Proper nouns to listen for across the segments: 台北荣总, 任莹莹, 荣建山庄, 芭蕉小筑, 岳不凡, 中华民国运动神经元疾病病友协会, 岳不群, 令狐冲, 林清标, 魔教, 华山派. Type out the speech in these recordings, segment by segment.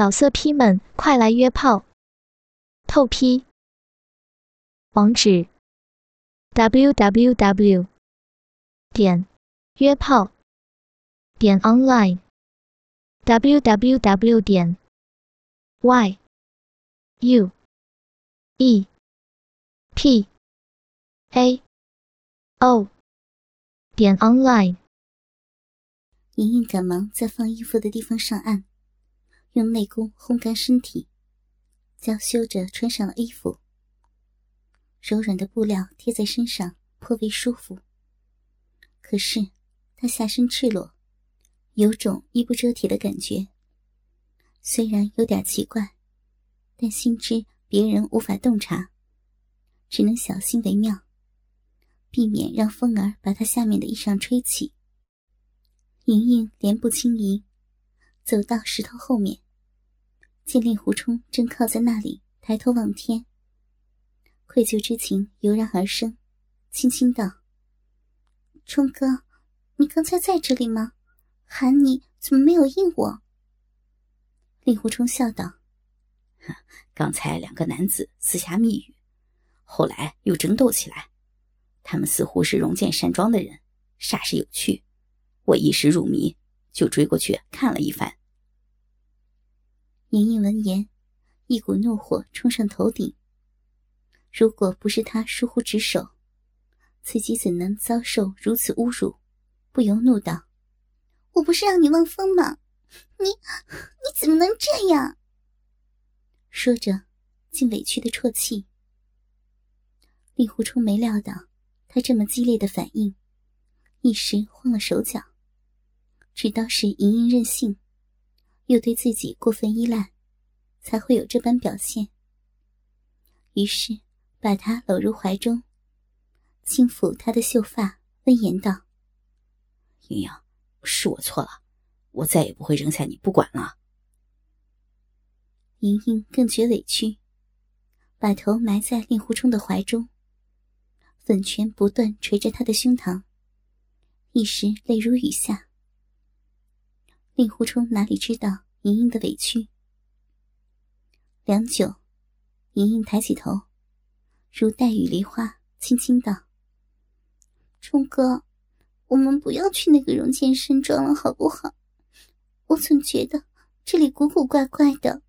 老色批们，快来约炮！透批。网址 www.约炮.online。莹莹赶忙在放衣服的地方上岸，用内功烘干身体，娇羞着穿上了衣服。柔软的布料贴在身上颇为舒服，可是她下身赤裸，有种衣不遮体的感觉。虽然有点奇怪，但心知别人无法洞察，只能小心为妙，避免让风儿把她下面的衣裳吹起。莹莹莲步轻移，走到石头后面，见令狐冲正靠在那里抬头望天，愧疚之情油然而生，轻轻道：“冲哥，你刚才在这里吗？喊你怎么没有应我？”令狐冲笑道：“刚才两个男子私下密语，后来又争斗起来。他们似乎是荣建山庄的人，煞是有趣。我一时入迷，就追过去看了一番。”莹莹闻言，一股怒火冲上头顶。如果不是他疏忽职守，自己怎能遭受如此侮辱？不由怒道：“我不是让你望风吗？你怎么能这样？”说着竟委屈地啜泣。令狐冲没料到他这么激烈的反应，一时慌了手脚，直到是莹莹任性，又对自己过分依赖，才会有这般表现。于是把她搂入怀中，轻抚她的秀发，温言道：“莹莹，是我错了，我再也不会扔下你不管了。”莹莹更觉委屈，把头埋在令狐冲的怀中，粉拳不断捶着他的胸膛，一时泪如雨下。令狐冲哪里知道莹莹的委屈？良久，莹莹抬起头，如带雨梨花，轻轻道：“冲哥，我们不要去那个荣建山庄了，好不好？我总觉得这里古古怪怪的。”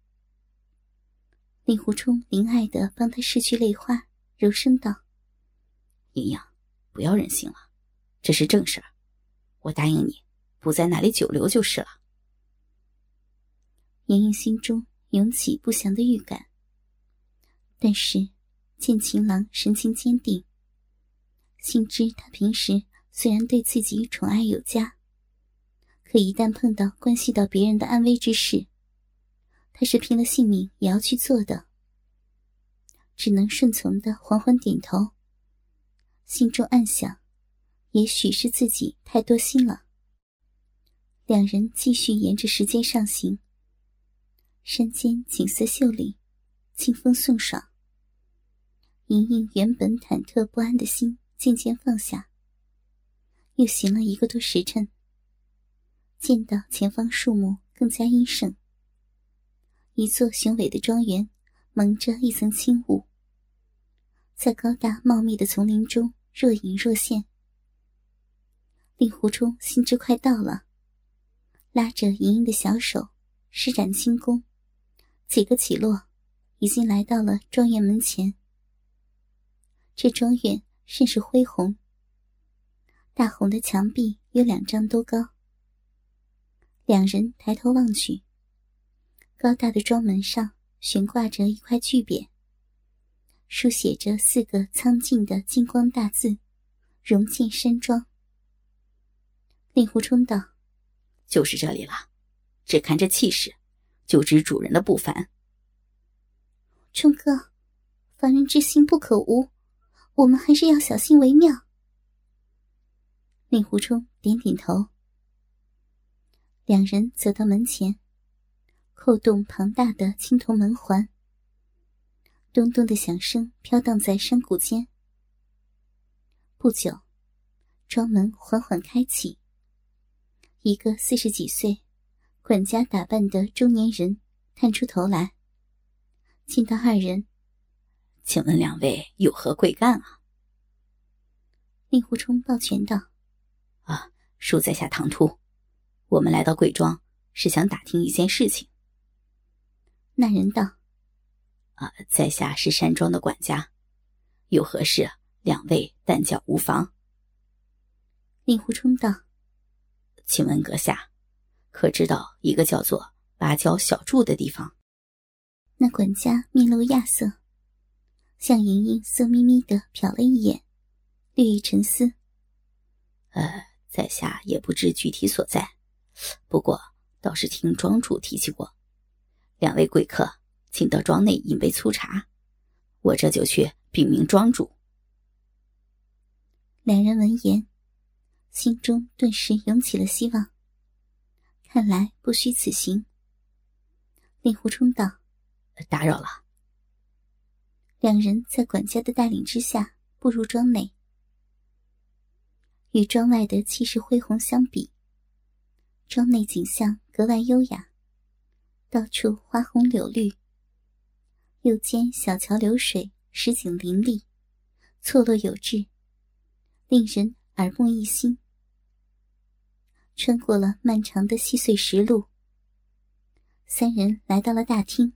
令狐冲怜爱地帮她拭去泪花，柔声道：“莹莹，不要任性了，这是正事儿。我答应你，不在那里久留就是了。”莹莹心中涌起不祥的预感。但是见情郎神情坚定，心知他平时虽然对自己宠爱有加，可一旦碰到关系到别人的安危之事，他是拼了性命也要去做的，只能顺从的缓缓点头，心中暗想，也许是自己太多心了。两人继续沿着石阶上行，山间景色秀丽，清风送爽。莹莹原本忐忑不安的心渐渐放下，又行了一个多时辰，见到前方树木更加阴盛，一座雄伟的庄园蒙着一层轻雾，在高大茂密的丛林中若隐若现。令狐冲心知快到了，拉着莹莹的小手，施展轻功，几个起落，已经来到了庄园门前。这庄园甚是恢宏，大红的墙壁有2丈多高。两人抬头望去，高大的庄门上悬挂着一块巨匾，书写着4个苍劲的金光大字：“荣建山庄。”令狐冲道：“就是这里了，只看这气势，就知主人的不凡。”“冲哥，防人之心不可无，我们还是要小心为妙。”令狐冲点点头。两人走到门前，扣动庞大的青铜门环，咚咚的响声飘荡在山谷间。不久，庄门缓缓开启，一个40几岁、管家打扮的中年人探出头来，见到二人，请问两位有何贵干啊？令狐冲抱拳道：“啊，恕在下唐突，我们来到贵庄是想打听一件事情。”那人道：“啊，在下是山庄的管家，有何事两位但讲无妨。”令狐冲道：“请问阁下，可知道一个叫做芭蕉小筑的地方？”那管家面露亚色，向盈盈色眯眯地瞟了一眼，略一沉思：“在下也不知具体所在，不过倒是听庄主提起过，两位贵客请到庄内饮杯粗茶，我这就去禀明庄主。”两人闻言，心中顿时涌起了希望，看来不虚此行。令狐冲道：“打扰了。”两人在管家的带领之下步入庄内。与庄外的气势恢宏相比，庄内景象格外优雅，到处花红柳绿，右间小桥流水，石景林立，错落有致，令人耳目一新。穿过了漫长的细碎石路，三人来到了大厅。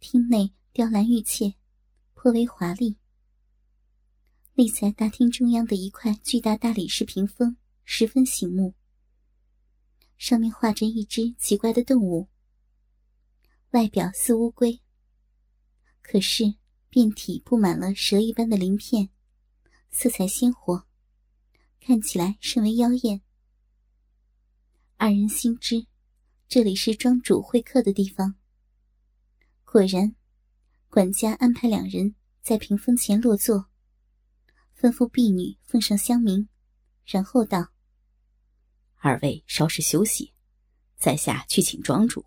厅内雕栏玉砌，颇为华丽。立在大厅中央的一块巨大大理石屏风十分醒目，上面画着一只奇怪的动物，外表似乌龟，可是遍体布满了蛇一般的鳞片，色彩鲜活，看起来甚为妖艳。二人心知这里是庄主会客的地方，果然管家安排两人在屏风前落座，吩咐婢女奉上香茗，然后道：“二位稍事休息，在下去请庄主。”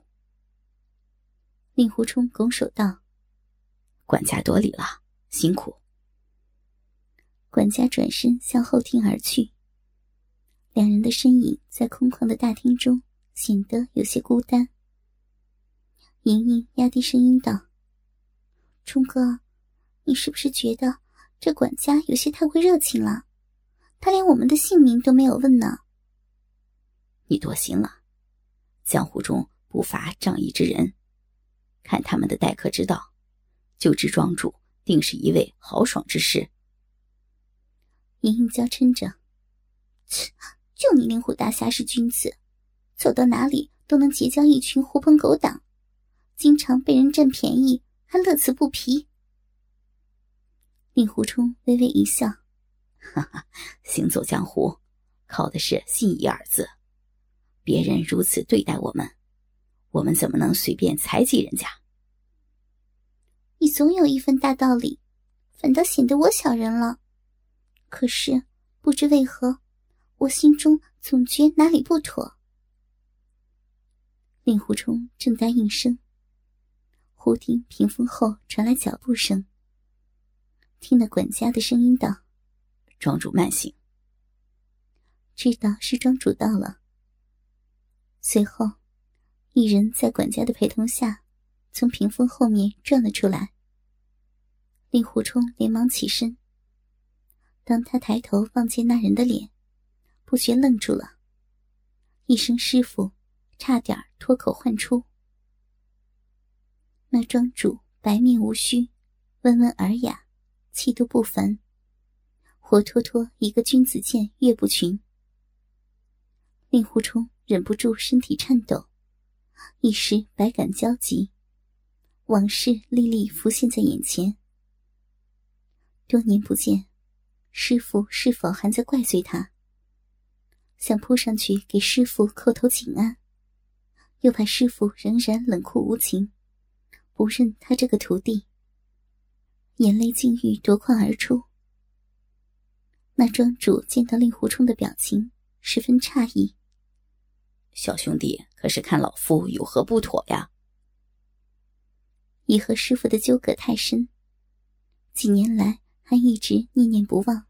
令狐冲拱手道：“管家多礼了，辛苦。”管家转身向后厅而去，两人的身影在空旷的大厅中显得有些孤单。盈盈压低声音道：“冲哥，你是不是觉得这管家有些太过热情了？他连我们的姓名都没有问呢。”“你多心了，江湖中不乏仗义之人，看他们的待客之道，就知庄主定是一位豪爽之士。”盈盈娇嗔着：“就你令狐大侠是君子，走到哪里都能结交一群狐朋狗党，经常被人占便宜，还乐此不疲。”令狐冲微微一笑：“哈哈，行走江湖，靠的是信义二字。别人如此对待我们，我们怎么能随便猜忌人家？”“你总有一番大道理，反倒显得我小人了。可是不知为何，我心中总觉哪里不妥。”令狐冲正在应声，忽听屏风后传来脚步声，听了管家的声音道：“庄主慢行。”知道是庄主到了。随后一人在管家的陪同下从屏风后面转了出来。令狐冲连忙起身，当他抬头望见那人的脸，不觉愣住了，一声师傅差点脱口唤出。那庄主白面无须，温文尔雅，气度不凡，活脱脱一个君子剑岳不群。令狐冲忍不住身体颤抖，一时百感交集，往事历历浮现在眼前。多年不见，师父是否还在怪罪他？想扑上去给师父叩头请安，又怕师父仍然冷酷无情，不认他这个徒弟。眼泪竟欲夺眶而出。那庄主见到令狐冲的表情十分诧异：“小兄弟可是看老夫有何不妥呀？”已和师父的纠葛太深，几年来还一直念念不忘。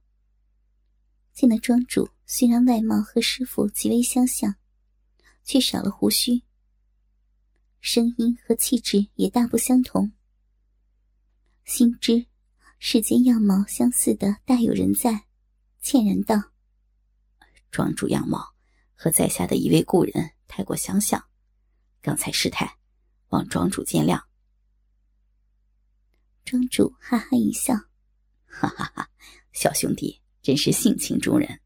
见那庄主虽然外貌和师父极为相像，却少了胡须，声音和气质也大不相同。心知世间样貌相似的大有人在，歉然道：“庄主样貌和在下的一位故人太过相像，刚才失态，望庄主见谅。”庄主哈哈一笑：“哈哈哈，小兄弟真是性情中人。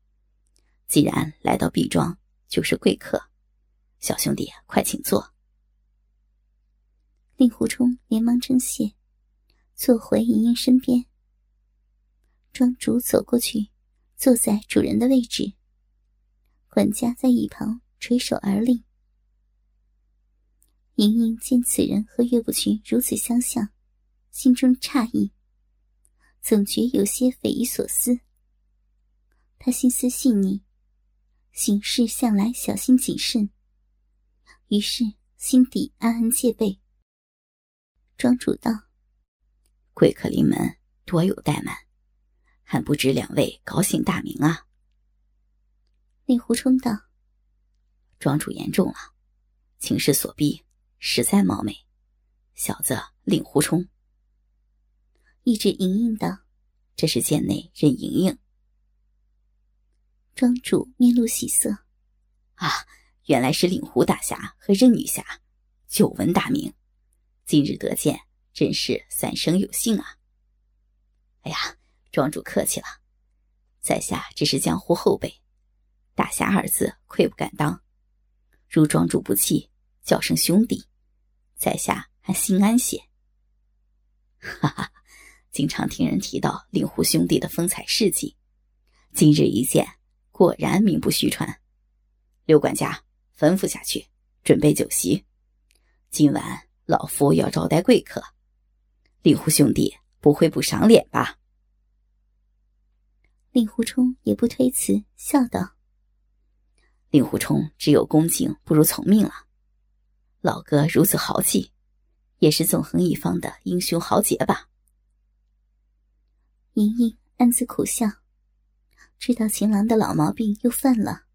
既然来到敝庄，就是贵客。小兄弟，快请坐。”令狐冲连忙称谢，坐回莹莹身边。庄主走过去，坐在主人的位置。管家在一旁垂手而立。莹莹见此人和岳不群如此相像，心中诧异，总觉有些匪夷所思。他心思细腻，行事向来小心谨慎，于是心底暗暗戒备。庄主道：“贵客临门，多有怠慢，还不知两位高姓大名啊？”令狐冲道：“庄主言重了，情势所逼，实在冒昧。小子令狐冲。”一指莹莹道：“这是贱内任莹莹。”庄主面露喜色：“啊，原来是令狐大侠和任女侠，久闻大名，今日得见，真是三生有幸啊。”“哎呀，庄主客气了，在下只是江湖后辈，大侠二字愧不敢当。如庄主不弃，叫声兄弟，在下还心安些。”“哈哈，经常听人提到令狐兄弟的风采事迹，今日一见，果然名不虚传。刘管家，吩咐下去，准备酒席。今晚老夫要招待贵客，令狐兄弟不会不赏脸吧？”令狐冲也不推辞，笑道：“令狐冲只有恭敬不如从命了。老哥如此豪气，也是纵横一方的英雄豪杰吧。”莹莹暗自苦笑，知道情郎的老毛病又犯了，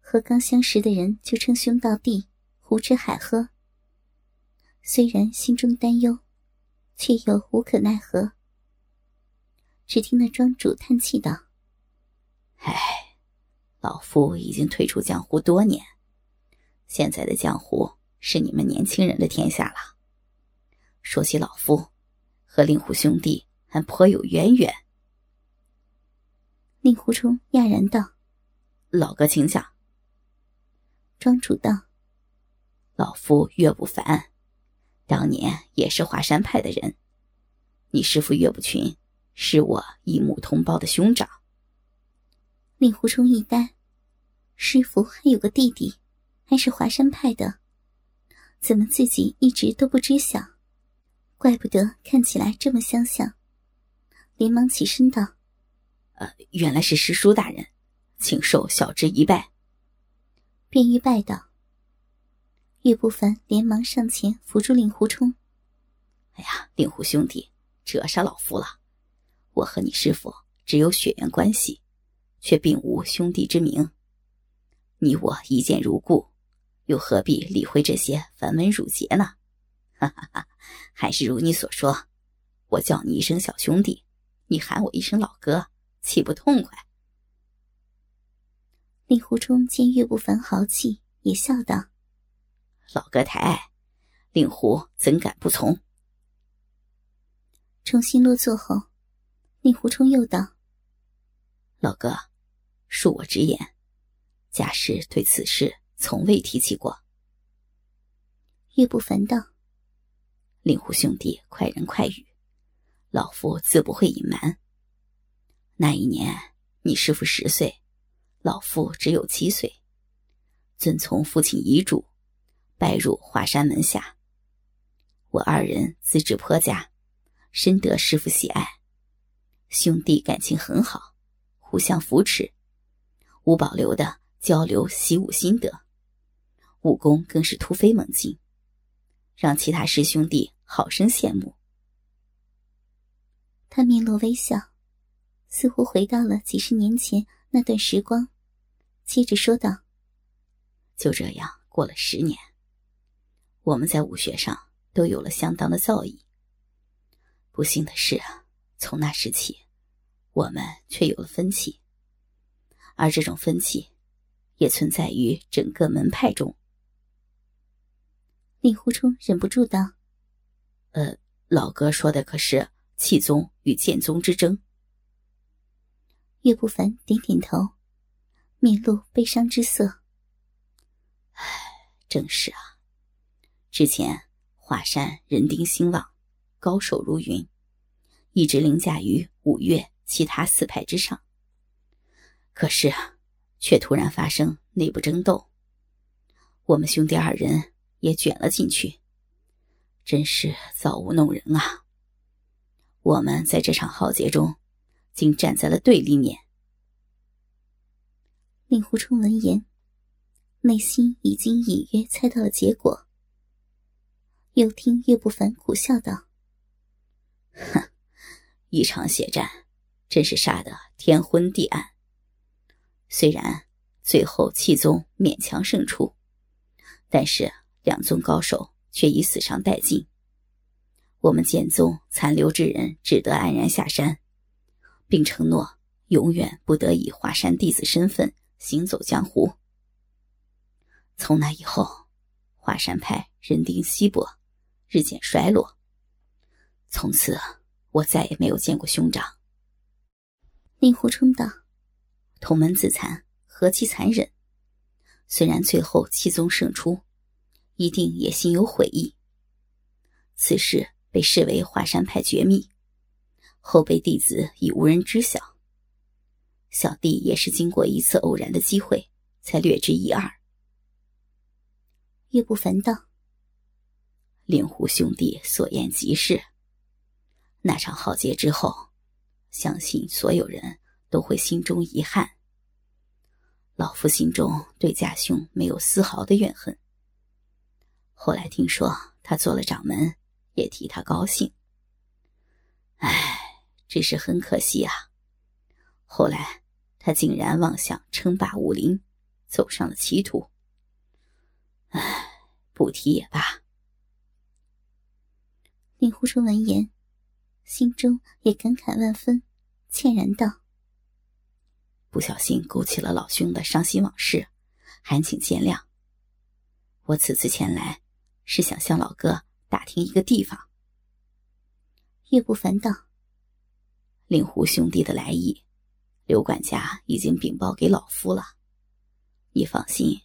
和刚相识的人就称兄道弟，胡吃海喝。虽然心中担忧，却又无可奈何。只听那庄主叹气道：“唉，老夫已经退出江湖多年，现在的江湖是你们年轻人的天下了。说起老夫，和令狐兄弟还颇有渊源。”令狐冲讶然道：“老哥请讲。”庄主道：“老夫岳不凡，当年也是华山派的人。你师父岳不群是我一母同胞的兄长。”令狐冲一呆，师父还有个弟弟，还是华山派的，怎么自己一直都不知晓？怪不得看起来这么相像。连忙起身道：“原来是师叔大人，请受小侄一拜。”便欲拜道。岳不凡连忙上前扶住令狐冲：“哎呀，令狐兄弟，折杀老夫了。我和你师父只有血缘关系，却并无兄弟之名。你我一见如故，又何必理会这些繁文缛节呢？哈哈哈，还是如你所说，我叫你一声小兄弟，你喊我一声老哥，岂不痛快？”令狐冲见岳不凡豪气，也笑道：“老哥抬爱，令狐怎敢不从？”重新落座后，令狐冲又道：“老哥，恕我直言，家师对此事从未提起过。”岳不凡道：“令狐兄弟快人快语，老夫自不会隐瞒。那一年你师父10岁，老夫只有7岁，遵从父亲遗嘱，拜入华山门下。我二人资质颇佳，深得师父喜爱，兄弟感情很好，互相扶持，无保留的交流习武心得，武功更是突飞猛进，让其他师兄弟好生羡慕。”他面露微笑，似乎回到了几十年前那段时光，接着说道：“就这样过了10年，我们在武学上都有了相当的造诣。不幸的是啊，从那时起，我们却有了分歧，而这种分歧也存在于整个门派中。令狐冲忍不住道：“老哥说的可是气宗与剑宗之争？”岳不凡点点头，面露悲伤之色。唉，正是啊，之前华山人丁兴旺，高手如云，一直凌驾于五岳其他四派之上。可是啊，却突然发生内部争斗，我们兄弟二人也卷了进去，真是造物弄人啊！我们在这场浩劫中，竟站在了对立面。令狐冲闻言，内心已经隐约猜到了结果，又听岳不凡苦笑道：“哼，一场血战，真是杀得天昏地暗。虽然最后气宗勉强胜出，但是两宗高手却已死伤殆尽。我们剑宗残留之人只得黯然下山，并承诺永远不得以华山弟子身份行走江湖。从那以后，华山派人丁稀薄，日渐衰落。从此我再也没有见过兄长。”令狐冲道：“同门自残，何其残忍！虽然最后七宗胜出，一定也心有悔意。此事被视为华山派绝密，后辈弟子已无人知晓。小弟也是经过一次偶然的机会，才略知一二。”岳不凡道：“令狐兄弟所言极是。那场浩劫之后，相信所有人都会心中遗憾。老夫心中对家兄没有丝毫的怨恨。后来听说他做了掌门，也替他高兴。唉，只是很可惜啊，后来他竟然妄想称霸武林，走上了歧途。唉，不提也罢。”令狐冲闻言，心中也感慨万分，歉然道：“不小心勾起了老兄的伤心往事，还请见谅。我此次前来，是想向老哥打听一个地方。”岳不凡道：“令狐兄弟的来意，刘管家已经禀报给老夫了。你放心，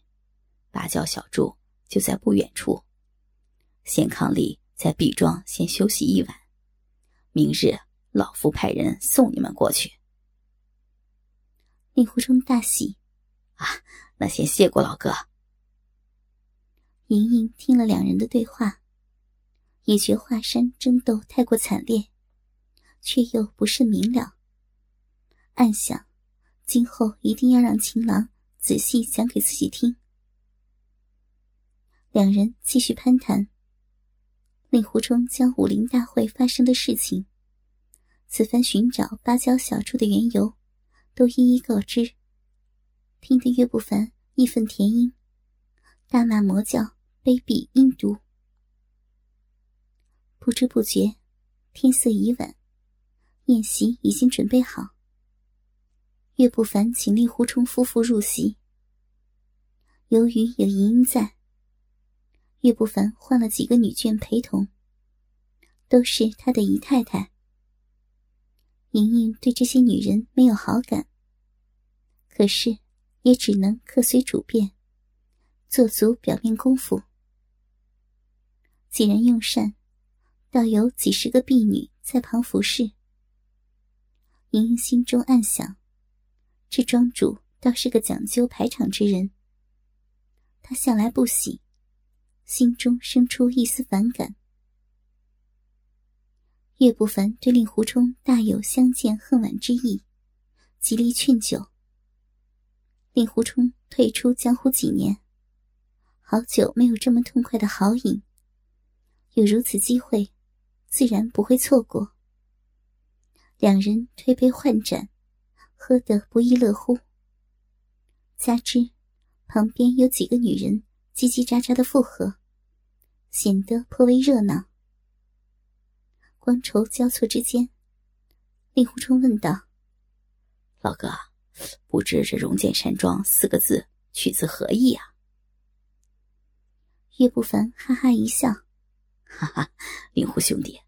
芭蕉小筑就在不远处，县康里在毕庄先休息一晚，明日老夫派人送你们过去。”令狐冲大喜：“啊，那先谢过老哥。”盈盈听了两人的对话，也觉华山争斗太过惨烈，却又不甚明了，暗想今后一定要让情郎仔细讲给自己听。两人继续攀谈令狐冲将武林大会发生的事情，此番寻找芭蕉小筑的缘由，都一一告知，听得岳不凡义愤填膺，大骂魔教卑鄙阴毒。不知不觉，天色已晚，宴席已经准备好。岳不凡请令狐冲夫妇入席，由于有银英在，岳不凡换了几个女眷陪同，都是他的姨太太。莹莹对这些女人没有好感，可是也只能客随主便，做足表面功夫。几人用膳，倒有几十个婢女在旁服侍。莹莹心中暗想，这庄主倒是个讲究排场之人，她向来不喜，心中生出一丝反感。岳不凡对令狐冲大有相见恨晚之意，极力劝酒。令狐冲退出江湖几年，好久没有这么痛快的好饮，有如此机会，自然不会错过。两人推杯换盏，喝得不亦乐乎。加之旁边有几个女人叽叽喳喳的附和，显得颇为热闹。光筹交错之间，令狐冲问道：“老哥，不知这‘荣剑山庄’四个字取自何意啊？”岳不凡哈哈一笑：“哈哈，令狐兄弟，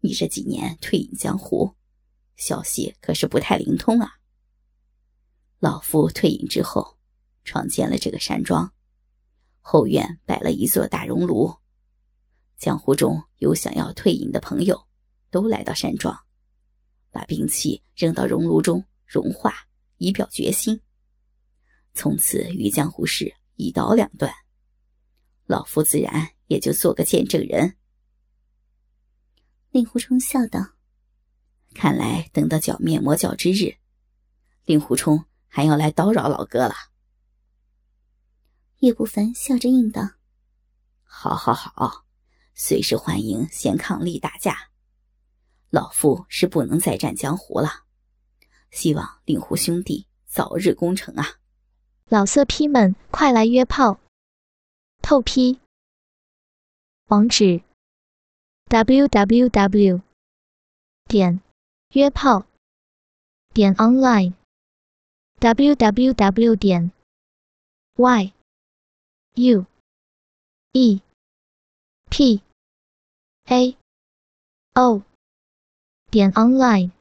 你这几年退隐江湖，消息可是不太灵通啊。老夫退隐之后，创建了这个山庄，后院摆了一座大熔炉，江湖中有想要退隐的朋友，都来到山庄，把兵器扔到熔炉中融化，以表决心。从此与江湖事一刀两断，老夫自然也就做个见证人。”令狐冲笑道：“看来等到剿灭魔教之日，令狐冲还要来叨扰老哥了。”岳不凡笑着应道：“好好好，随时欢迎先伉俪大驾。老夫是不能再战江湖了，希望令狐兄弟早日攻城啊！”老色批们快来约炮透批，网址 www.约炮.online www.yuepao.online